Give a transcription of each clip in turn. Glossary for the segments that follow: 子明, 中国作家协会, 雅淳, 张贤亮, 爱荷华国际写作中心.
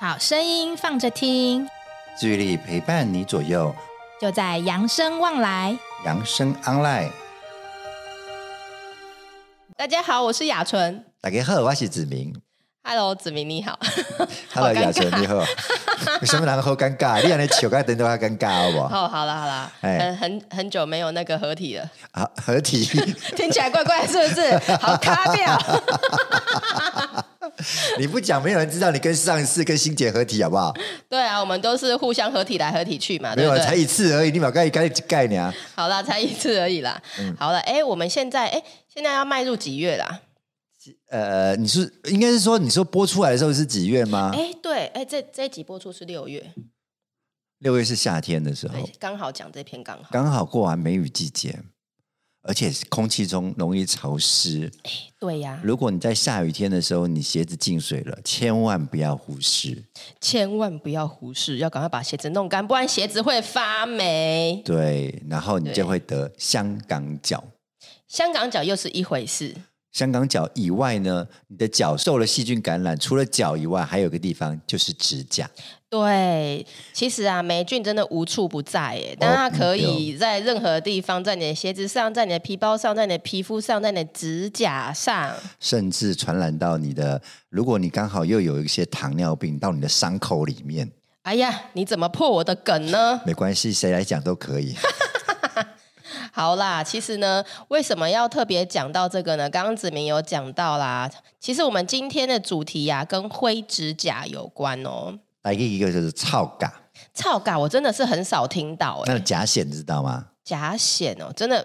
好声音放着听，距离陪伴你左右，就在扬生旺来，扬生 online。 大家好，我是雅纯。大家好，我是子明。Hello， 子明你好。Hello， 雅纯你好。有什么人好尴尬？你这样笑到等到他尴尬好不好？哦，好了好了，很久没有那个合体了。啊，合体听起来怪怪是不是？好卡掉。你不讲，没有人知道你跟上次跟欣姐合体好不好？对啊，我们都是互相合体来合体去嘛，没有对对才一次而已，你马盖盖盖你啊！好啦，才一次而已啦。好了，哎，我们现在要迈入几月啦？你是应该是说，你说播出来的时候是几月吗？哎，对，哎，这一集播出是6月，6月是夏天的时候，刚好讲这篇刚好过完梅雨季节。而且空气中容易潮湿，对呀。如果你在下雨天的时候，你鞋子进水了，千万不要忽视，千万不要忽视，要赶快把鞋子弄干，不然鞋子会发霉。对，然后你就会得香港脚。香港脚又是一回事。香港脚以外呢，你的脚受了细菌感染，除了脚以外还有个地方就是指甲。对，其实啊霉菌真的无处不在耶，但它可以在任何地方，在你的鞋子上，在你的皮包上，在你的皮肤上，在你的指甲上，甚至传染到你的，如果你刚好又有一些糖尿病，到你的伤口里面。哎呀，你怎么破我的梗呢？没关系，谁来讲都可以。好啦，其实呢，为什么要特别讲到这个呢？刚刚子明有讲到啦，其实我们今天的主题啊，跟灰指甲有关哦。一个就是臭甲，臭甲我真的是很少听到。那甲藓知道吗？甲藓哦，真的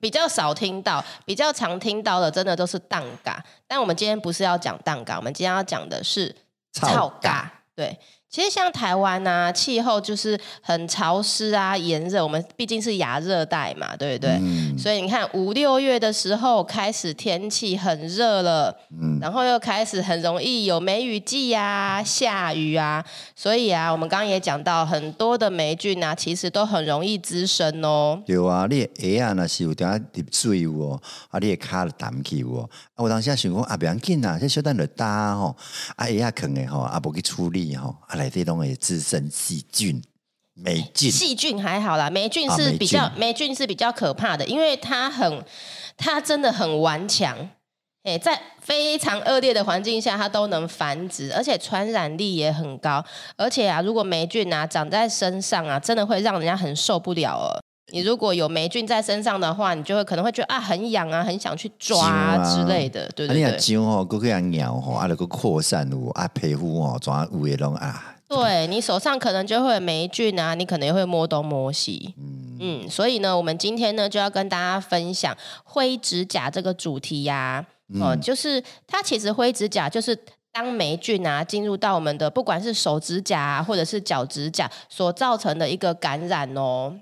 比较少听到，比较常听到的真的都是蛋甲。但我们今天不是要讲蛋甲，我们今天要讲的是臭甲。对，其实像台湾啊，气候就是很潮湿啊，炎热，我们毕竟是亚热带嘛，对不对？所以你看5、6月的时候开始天气很热了，然后又开始很容易有梅雨季啊，下雨啊，所以啊，我们刚刚也讲到很多的霉菌啊，其实都很容易滋生哦。对啊，你的鞋啊，那是有点滴水哦，啊，你的脚就澹去哦。啊，我当时想讲啊，不要紧啦，这小等就打吼，啊鞋啊藏的吼，啊不去处理吼，啊。来这种也滋生细菌、霉菌。细菌还好啦，霉菌是比较可怕的，因为它真的很顽强，在非常恶劣的环境下，它都能繁殖，而且传染力也很高。而且啊，如果霉菌啊长在身上啊，真的会让人家很受不了哦。你如果有霉菌在身上的话，你就会可能会觉得啊很痒啊，很想去抓之类的，对不对？啊，你痒吼，过去痒痒吼，啊，就扩散有啊皮肤吼，全有的拢啊。对，你手上可能就会有霉菌啊，你可能会摸东摸西。所以呢，我们今天呢就要跟大家分享灰指甲这个主题呀。就是它其实灰指甲就是。当霉菌啊进入到我们的不管是手指甲啊，或者是脚指甲所造成的一个感染哦。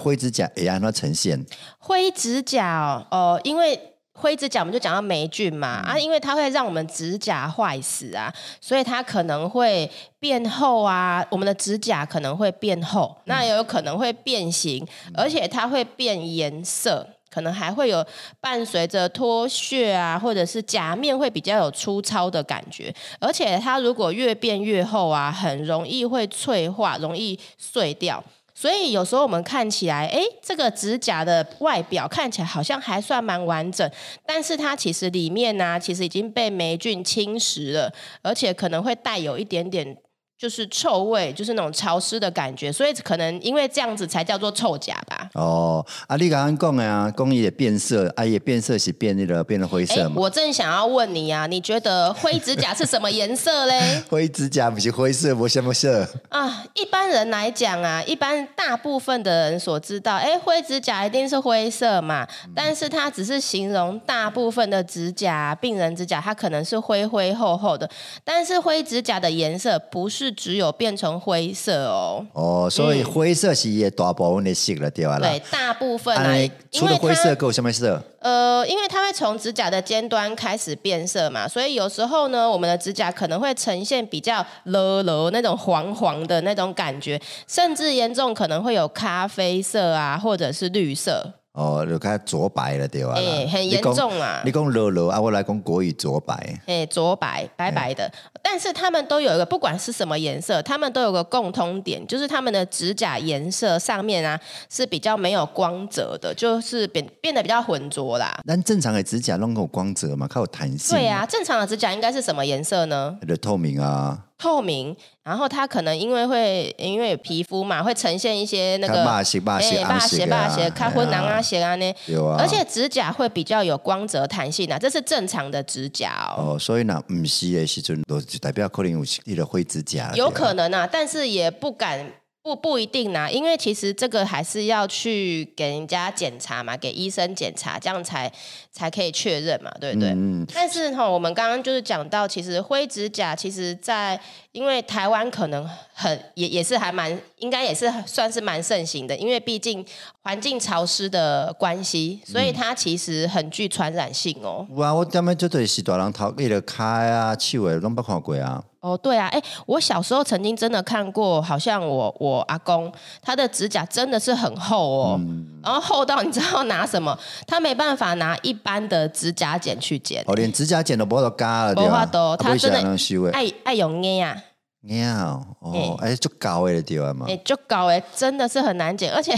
灰指甲也要怎么呈现？灰指甲因为灰指甲我们就讲到霉菌嘛，因为它会让我们指甲坏死啊，所以它可能会变厚啊，我们的指甲可能会变厚，那也有可能会变形，而且它会变颜色。可能还会有伴随着脱屑啊，或者是甲面会比较有粗糙的感觉，而且它如果越变越厚啊，很容易会脆化，容易碎掉。所以有时候我们看起来，这个指甲的外表看起来好像还算蛮完整，但是它其实里面啊，其实已经被霉菌侵蚀了，而且可能会带有一点点就是臭味，就是那种潮湿的感觉，所以可能因为这样子才叫做臭甲吧。你刚刚说的啊，说它也变色，它也变色是变了灰色嘛。我正想要问你啊，你觉得灰指甲是什么颜色嘞？灰指甲不是灰色，没什么色啊。一般人来讲啊，一般大部分的人所知道，灰指甲一定是灰色嘛，但是它只是形容大部分的指甲，病人指甲它可能是灰灰厚厚的，但是灰指甲的颜色不是只有变成灰色哦。所以灰色是也大部分的色了，对吧？对，大部分来。除了灰色，够什么色？因为它会从指甲的尖端开始变色嘛，所以有时候呢，我们的指甲可能会呈现比较那种黄黄的那种感觉，甚至严重可能会有咖啡色啊，或者是绿色。哦，就较左白了对吧？哎，很严重啊！你讲柔柔啊，我来讲国语左白。哎，左白白白的，但是他们都有一个，不管是什么颜色，他们都有个共通点，就是他们的指甲颜色上面啊是比较没有光泽的，就是变得比较浑浊啦。但正常的指甲都有光泽嘛，较有弹性。对啊，正常的指甲应该是什么颜色呢？透明啊。透明，然后它可能因为有皮肤嘛，会呈现一些那个肉色看混囊啊色啊呢，而且指甲会比较有光泽弹性啊，这是正常的指甲哦。哦，所以呢，唔是的时阵，就代表可能有你的灰指甲，有可能啊，但是也不敢。不一定啦，因为其实这个还是要去给人家检查嘛，给医生检查，这样才可以确认嘛，对不对？嗯、但是我们刚刚就是讲到，其实灰指甲其实在因为台湾可能也是还蛮应该也是算是蛮盛行的，因为毕竟环境潮湿的关系，所以它其实很具传染性哦。哇、我点么就对是大人头，你的脚啊、手诶，拢捌看过啊。哦，对啊，哎，我小时候曾经真的看过，好像我阿公他的指甲真的是很厚哦，然后厚到你知道拿什么？他没办法拿一般的指甲剪去剪，哦，连指甲剪都不好嘎了，对吧？他真的爱用捏啊。哦，哎，足高诶，对啊嘛，哎，足高诶，真的是很难剪，而且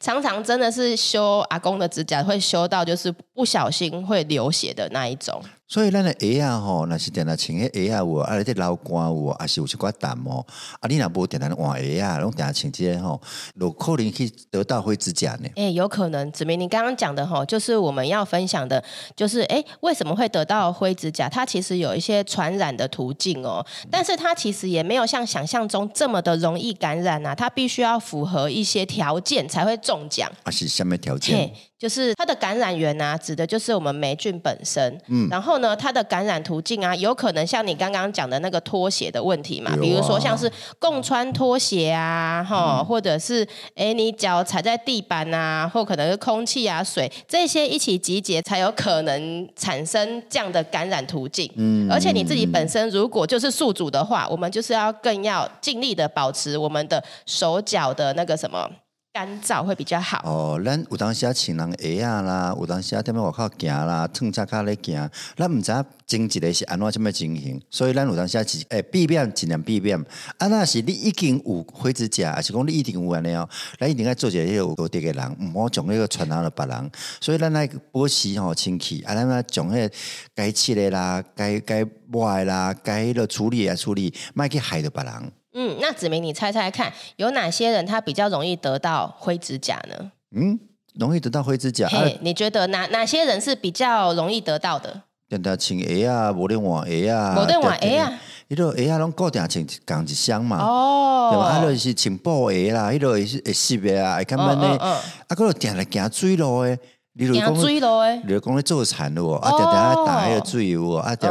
常常真的是修阿公的指甲会修到，就是不小心会流血的那一种。所以咱的鞋啊吼，那是点来穿迄鞋啊有，啊咧老干有，啊是有一寡淡哦，啊你若无点来换鞋啊，拢点来穿这吼，有可能去得到灰指甲呢。哎，有可能，子明你刚刚讲的吼，就是我们要分享的，就是为什么会得到灰指甲？它其实有一些传染的途径哦，但是它其实也没有像想象中这么的容易感染啊，它必须要符合一些条件才会中奖。啊是什么条件？就是它的感染源啊，指的就是我们霉菌本身。嗯，然后呢，它的感染途径啊，有可能像你刚刚讲的那个拖鞋的问题嘛，比如说像是共穿拖鞋啊，或者是你脚踩在地板啊，或可能是空气啊、水这些一起集结，才有可能产生这样的感染途径。嗯，而且你自己本身如果就是宿主的话，我们就是要更要尽力的保持我们的手脚的那个什么。干燥会比较好哦。咱有当时啊穿人鞋啊啦，有当时啊踮咧外口行啦，脱只脚咧行，咱唔知影前一个是安怎这么情形，所以咱有当时啊是避免尽量避免。啊，那是你已经有灰指甲，还是讲你一定有安尼哦？咱一定要做一个有道德嘅人，唔好将迄个传染了别人。所以咱来保持吼清气，啊，咱啊将迄该切的啦、该抹的啦、该迄个处理啊处理，卖去害着别人。嗯，那子明，你猜猜看，有哪些人他比较容易得到灰指甲呢？嗯，容易得到灰指甲。你觉得哪些人是比较容易得到的？穿鞋啊，无咧换鞋啊，无咧换鞋啊，伊落鞋啊拢固定穿同一双嘛。哦，对吧？啊，就是穿布鞋啦，伊落是会湿的啊，会干嘛呢？啊，佮落定来行水路的。你就讲咧做田咯，啊，定定啊打迄个水有，啊，定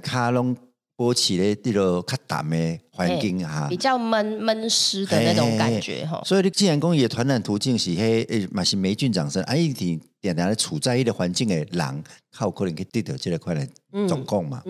脚拢。保持咧滴落较淡的环境下，比较闷湿的那种感觉哈。所以你既然讲伊的传染途径是嘛是霉菌长生，一定常常处在伊的环境的人，较有可能去得到这个快乐状况嘛。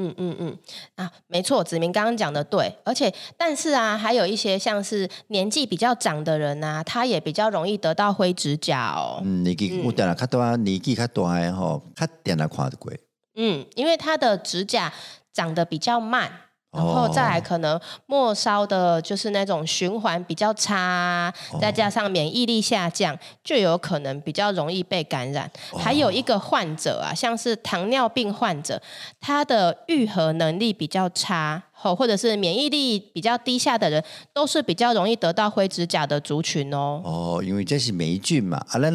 没错，子明刚刚讲的对，而且但是啊，还有一些像是年纪比较长的人啊，他也比较容易得到灰指甲哦。嗯，年纪较大的吼，较常常看得过。嗯，因为他的指甲。长得比较慢，然后再来可能末梢的就是那种循环比较差，再加上免疫力下降，就有可能比较容易被感染。还有一个患者啊，像是糖尿病患者，他的愈合能力比较差，或者是免疫力比较低下的人，都是比较容易得到灰指甲的族群哦。哦，因为这是霉菌嘛，啊，咱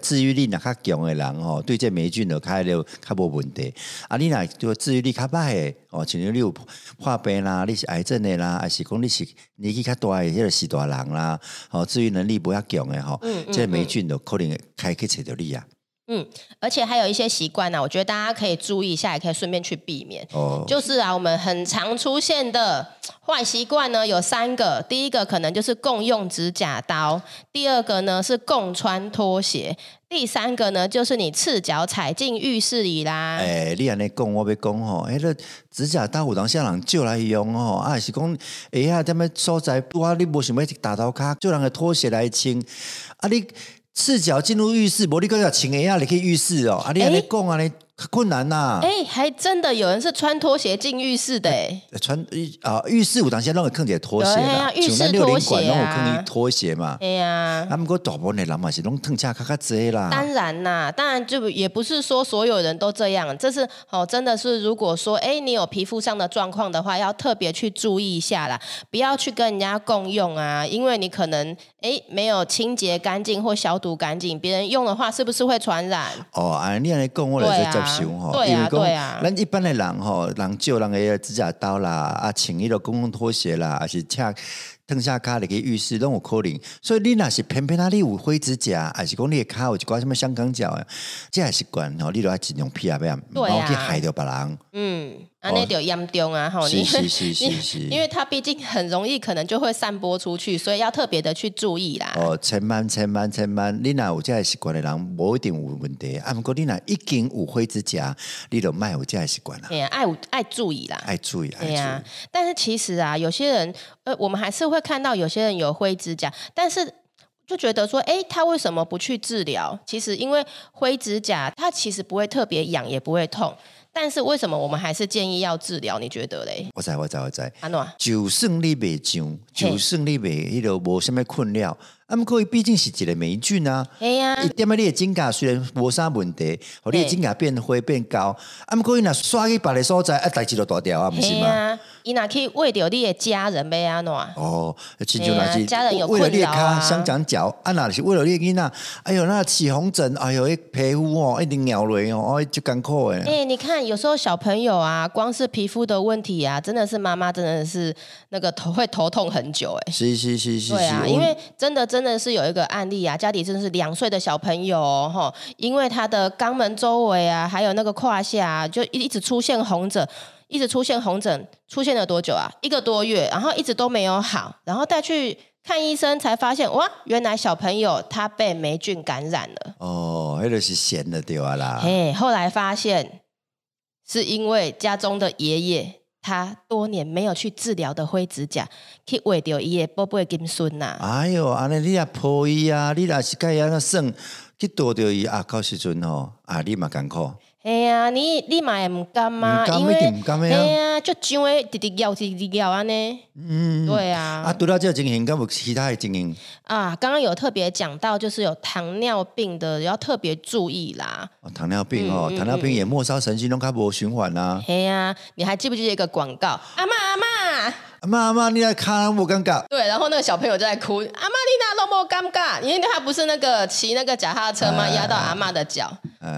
治愈力若较强的人吼，对这霉菌就较无问题。啊，你若就治愈力较歹的哦，像你有患病啦，你是癌症的啦，还是讲你是年纪较大的迄个是大人啦，哦，治愈能力不遐强的吼，这霉菌就可能开去找到你啊。嗯，而且还有一些习惯呢，我觉得大家可以注意一下，也可以顺便去避免。哦，就是啊，我们很常出现的坏习惯呢有3个，第一个可能就是共用指甲刀，第二个呢是共穿拖鞋。第3个呢，就是你赤脚踩进浴室里啦。你安尼讲，我要讲吼，那指甲刀有当下人借来用吼，啊是讲下踮咩所在，你无想要打到脚，借人的拖鞋来穿，啊你赤脚进入浴室，不然你还要穿鞋子进浴室哦，啊，你这样说这样困难啊。哎，还真的有人是穿拖鞋进浴室的哎，穿浴室有当时都会放一个拖鞋啦，像咱六零馆都有放拖鞋嘛。哎呀，啊，不过大部分的人嘛是拢脱下较侪啦。当然啦，当然就也不是说所有人都这样，这是哦，真的是如果说哎你有皮肤上的状况的话，要特别去注意一下啦，不要去跟人家共用啊，因为你可能哎没有清洁干净或消毒干净，别人用的话是不是会传染？哦，啊，你安尼讲我来再接。对啊，对啊，咱一般的人吼，人少人的指甲刀啦，啊，穿迄个公共拖鞋啦，还是赤蹬下脚入去浴室拢有可能。所以你若是偏偏啊，你有灰指甲，还是讲你的脚有一寡什么香港脚啊，这也习惯吼，你都要尽量避啊，不然唔好去害到别人。嗯。啊，那就严重啊！吼，因为它毕竟很容易，可能就会散播出去，所以要特别的去注意啦。哦，千万，你若有这习惯的人，无一定有问题。啊，不过你若已经有灰指甲，你就莫有这习惯啦。哎呀，爱注意啦，爱注意。对呀，但是其实啊，有些人，我们还是会看到有些人有灰指甲，但是。就觉得说，哎，他为什么不去治疗？其实因为灰指甲，它其实不会特别痒，也不会痛。但是为什么我们还是建议要治疗？你觉得嘞？我知。安怎？就算你未上，就算你未迄落无什么困扰，啊，不过伊毕竟是一个霉菌啊。哎呀、啊，一点仔你的指甲虽然无啥问题，和你的指甲变灰变高，啊，不过伊若刷去别个所在，啊，代志就大条啊，不是吗？伊若去为着你的家人要安怎？哦，亲像那是为了你的脚、香港脚，啊，那是为了你的囡仔。哎呦，那起红疹，哎呦，皮肤哦，一定咬累哦，就艰苦哎。哎，你看，有时候小朋友啊，光是皮肤的问题啊，真的是妈妈真的是那个会头痛很久哎。是。对啊，因为真的是有一个案例啊，家里真的是2岁的小朋友哦，因为他的肛门周围啊，还有那个胯下啊，就一直出现红疹。出现了多久啊？1个多月，然后一直都没有好，然后带去看医生才发现，哇，原来小朋友他被霉菌感染了。哦，那就是咸的对啊啦。嘿，后来发现是因为家中的爷爷他多年没有去治疗的灰指甲，去喂掉伊的宝贝金孙呐。哎呦，安尼你也抱伊啊，你若是该安那算去躲掉伊啊，到时阵吼啊，你嘛艰苦。哎呀，你嘛也唔甘嘛，因为哎呀，就因为直直咬安尼，嗯，对啊。啊，除了这个情形，敢有其他的情形？啊，刚刚有特别讲到，就是有糖尿病的要特别注意啦。哦、糖尿病哦，糖尿病也末梢神经都较无循环啦。哎呀，你还记不记得一个广告？阿嬷，你的脚无感觉？对，然后那个小朋友就在哭，阿嬷你哪都无感觉？因为他不是那个骑那个脚踏车吗？压到阿嬷的脚，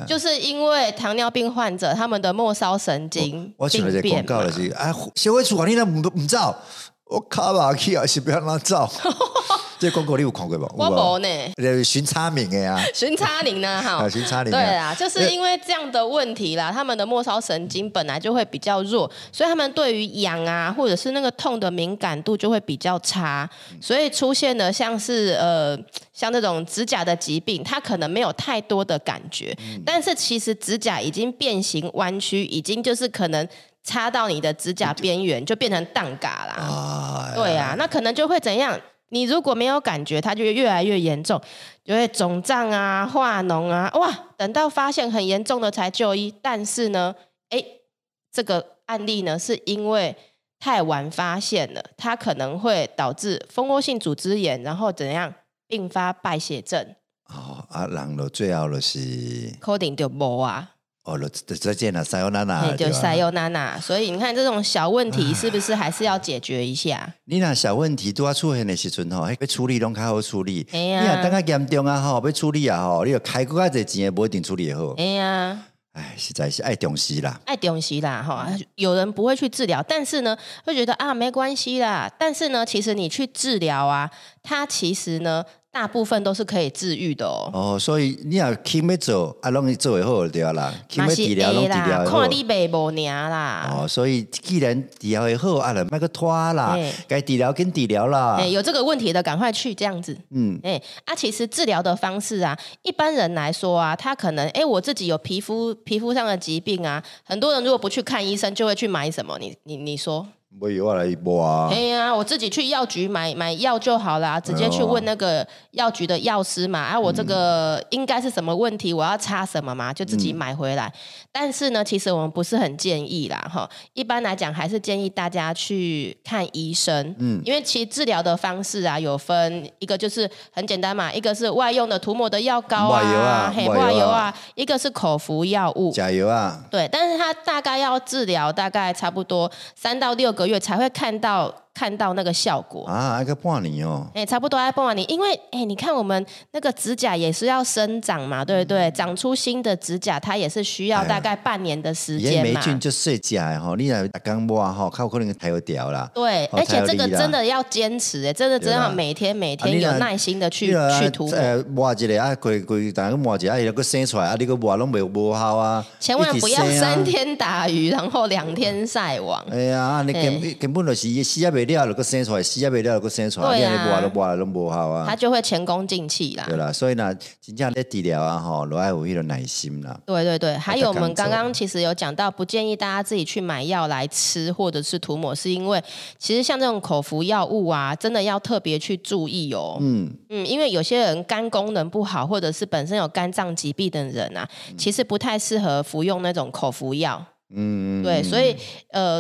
就是因为糖尿病患者他们的末梢神经病变嘛。啊，协会主管你那唔走，我卡马去啊，是不要那走。这广告你有看过吗？我无呢，巡查令的呀、啊，巡查令。对啦，就是因为这样的问题啦，他们的末梢神经本来就会比较弱，所以他们对于痒啊，或者是那个痛的敏感度就会比较差，所以出现了像是像这种指甲的疾病，它可能没有太多的感觉，但是其实指甲已经变形弯曲，已经就是可能。插到你的指甲边缘就变成蛋嘎啦、啊、对啊，那可能就会怎样，你如果没有感觉它就越来越严重，就会肿胀啊，化脓啊，哇，等到发现很严重的才就医，但是呢这个案例呢是因为太晚发现了，它可能会导致蜂窝性组织炎，然后怎样并发败血症哦，啊，人就最后就是可能就没啊哦，再见了，sayonara，就sayonara。所以你看这种小问题，是不是还是要解决一下？你那小问题都要出现的时阵吼，要处理拢较好处理。哎呀，你啊等下严重啊吼，要处理啊吼，你要开过较侪钱，不一定处理得好。哎呀。哎，实在是爱重视啦哈、哦！有人不会去治疗，但是呢，会觉得啊没关系啦。但是呢，其实你去治疗啊，它其实呢，大部分都是可以治愈的哦。哦，所以你要肯要做，啊，拢做也好对啦。肯要治疗，拢治疗也好。看你袂无娘啦。哦，所以既然治疗也好，啊，就别个拖啦，该治疗跟治疗啦。哎，有这个问题的赶快去这样子。嗯，哎，啊，其实治疗的方式啊，一般人来说啊，他可能我自己有皮肤上的疾病啊，很多人如果不去看医生，就会去买什么？你说不会药来一波啊！哎呀，我自己去药局买药就好啦，直接去问那个药局的药师嘛。啊，我这个应该是什么问题？我要擦什么嘛？就自己买回来。但是呢，其实我们不是很建议啦，哈。一般来讲，还是建议大家去看医生。嗯，因为其实治疗的方式啊，有分一个就是很简单嘛，一个是外用的涂抹的药膏啊，嘿，外油啊，一个是口服药物，假油啊。对，但是它大概要治疗，大概差不多3到6个月才会看到那个效果啊，还要半年哦，哎，差不多要半年，因为哎，你看我们那个指甲也是要生长嘛，对不对？长出新的指甲，它也是需要大概半年的时间嘛。也霉菌就睡甲吼，你来刚抹吼，靠可能抬不掉啦。对，而且这个真的要坚持，哎，真的真的每天有耐心的去涂。抹一个啊，规但个抹一下，伊个生出来啊，你个抹拢袂无效啊。千万不要3天打鱼，然后2天晒网。哎呀，你根本就是伊死啊！料了个生出来，死也未料了个生出来，你安尼挖了挖了拢无效啊！他就会前功尽弃啦。对啦，所以呢，真正在治疗啊，吼，都要有迄个耐心啦。对对对，还有我们刚刚其实有讲到，不建议大家自己去买药来吃，或者是涂抹，是因为其实像这种口服药物啊，真的要特别去注意哦。因为有些人肝功能不好，或者是本身有肝脏疾病的人啊，其实不太适合服用那种口服药。对，所以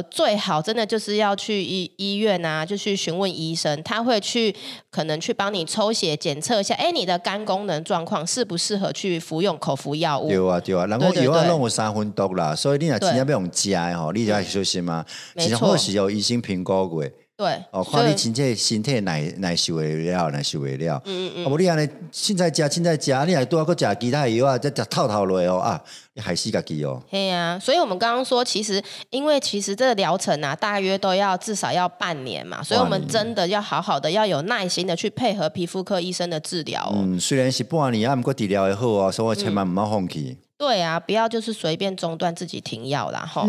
最好真的就是要去医院啊，就去询问医生，他会去可能去帮你抽血检测一下，哎，你的肝功能状况适不适合去服用口服药物？对啊，对啊，然后药啊弄有3分毒啦，所以你若真正要用吃的吼，你就要小心嘛。没错，或是有医生评估过。对，哦，看你身体耐受得了，耐受得了。啊，无你安尼凊彩食，你还多个食其他药啊，再食透落哦啊，你害死家己哦。嘿啊，所以我们刚刚说，其实因为其实这个疗程啊，大约都要至少要半年嘛，所以我们真的要好好的，要有耐心的去配合皮肤科医生的治疗哦。虽然是半年啊，不过治疗也好啊，所以千万不要放弃。对啊，不要就是随便中断自己停药啦，吼。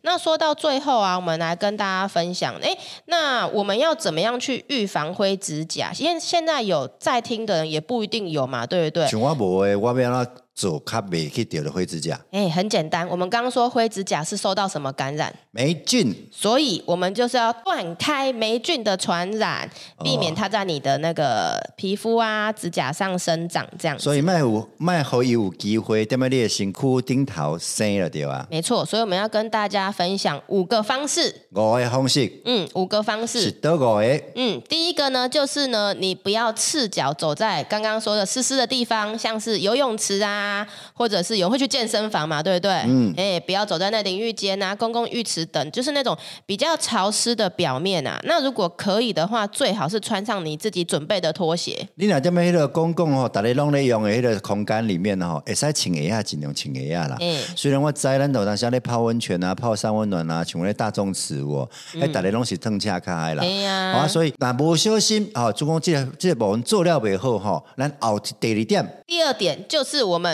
那说到最后啊，我们来跟大家分享，哎，那我们要怎么样去预防灰指甲？因为现在有在听的人也不一定有嘛，对不对？像我无诶，我要安怎做较袂去掉的灰指甲？哎，很简单，我们刚刚说灰指甲是受到什么感染？霉菌。所以我们就是要断开霉菌的传染，避免它在你的那个皮肤啊、指甲上生长这样子。所以卖好有机会，踮在你的身躯顶头生了对吧？没错，所以我们要跟大家分享5个方式。5个方式。是多5个。第一个呢，就是呢，你不要赤脚走在刚刚说的湿湿的地方，像是游泳池啊。或者是有人会去健身房嘛，对不对？不要走在那淋浴间啊、公共浴池等，就是那种比较潮湿的表面啊。那如果可以的话，最好是穿上你自己准备的拖鞋。你那这边那个公共吼，大家拢在用的那个空间里面吼，会使穿鞋啊，尽量穿鞋啊啦。虽然我知咱有当时咧泡温泉啊、泡三温暖啊，像咧大众池哦，哎，大家拢是蹬下脚的啦。啊，所以那无小心哦，主公这部分做了袂好吼，咱后第二点就是我们。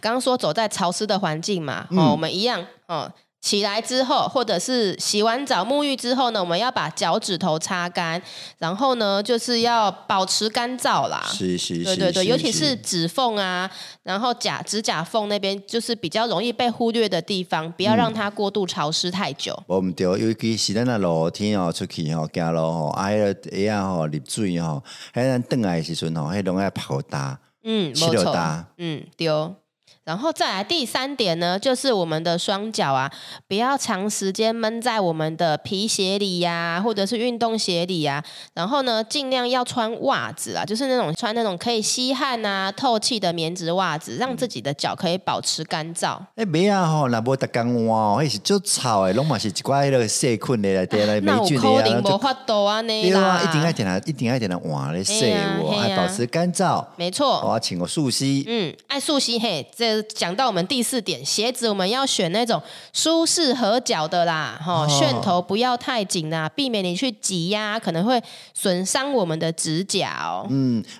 刚刚说走在潮湿的环境嘛，我们一样起来之后，或者是洗完澡、沐浴之后呢，我们要把脚趾头擦干，然后呢，就是要保持干燥啦。是，对对对，尤其是指缝啊，然后指甲缝那边，就是比较容易被忽略的地方，不要让它过度潮湿太久。我们对，尤其是咱那露天哦，出去哦，行路哦，挨了鞋啊哦，沥水哦，还咱回来的时阵哦，还拢爱泡打。没错，对。然后再来第3点呢，就是我们的双脚啊，不要长时间闷在我们的皮鞋里呀、或者是运动鞋里呀、然后呢，尽量要穿袜子啊，就是穿那种可以吸汗啊、透气的棉质袜子，让自己的脚可以保持干燥。没啊吼，那无特干哇，那是足臭的，拢嘛是一块迄个细菌的来滴来霉菌的啊。那有可能无法度啊，你啦。对啊，一定要点来换来洗我，还保持干燥。没错。我要请我素洗。爱素洗嘿，讲到我们第4点，鞋子我们要选那种舒适合脚的啦，楦头不要太紧啦，避免你去挤压，可能会损伤我们的指甲哦。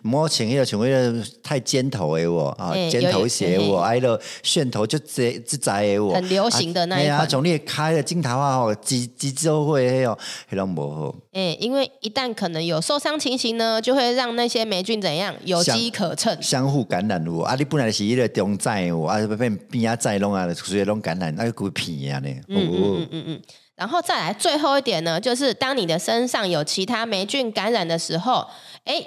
莫穿迄个太尖头的哦，尖头鞋哦，挨了楦头就直窄的哦，很流行的那一款。从你开了镜头啊，吼，几周会哦，迄种无好。因为一旦可能有受伤情形呢，就会让那些霉菌怎样有机可乘，相互感染哦。啊，你本来是一个重灾。载有啊，变边啊载拢啊，所以拢感染，那骨皮啊呢。然后再来最后一点呢，就是当你的身上有其他霉菌感染的时候，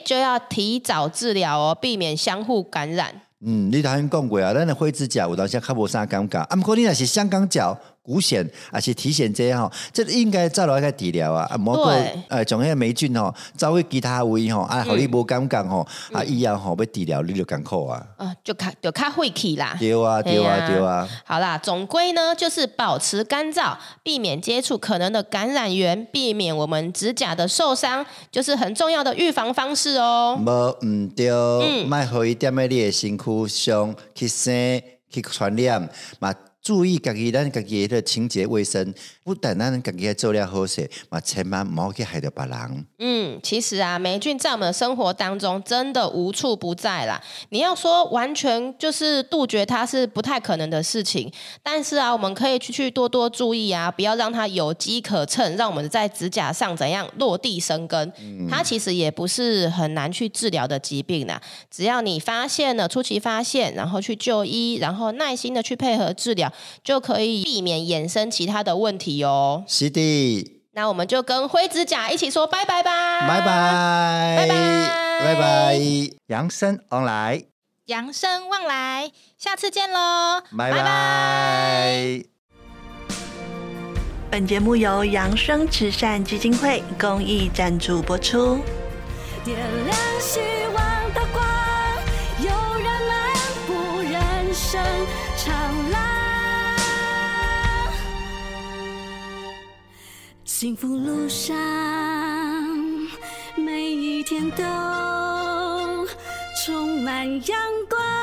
就要提早治疗哦，避免相互感染。嗯，你头先讲过啊，咱的灰指甲有当时较无啥感觉，啊，不过你若是香港脚、骨癣，还是体癣这吼，这应该再来个治疗啊，啊，莫过从迄个霉菌吼，走去其他位吼，啊，互你无感觉吼，啊，以后吼要治疗你就艰苦啊。啊，就较晦气啦。对啊，对啊，对啊。好啦，总归呢，就是保持干燥，避免接触可能的感染源，避免我们指甲的受伤，就是很重要的预防方式哦。无唔对，卖互伊踮咧你的身躯上去生去传染嘛。注意自己的清洁卫生，不但我们自己做得好势，也千万不要去害到别人。嗯，其实啊，霉菌在我们的生活当中真的无处不在啦。你要说完全就是杜绝它是不太可能的事情，但是啊，我们可以去多多注意啊，不要让它有机可乘，让我们在指甲上怎样落地生根。它其实也不是很难去治疗的疾病啦，只要你发现了，初期发现，然后去就医，然后耐心的去配合治疗。就可以避免衍生其他的问题哦。是的，那我们就跟灰指甲一起说拜拜吧，拜拜，拜拜，拜拜，扬生旺来，扬生旺来，下次见喽，拜拜。本节目由扬生慈善基金会公益赞助播出。点亮希望的光，有人漫步人生长廊。幸福路上，每一天都充满阳光。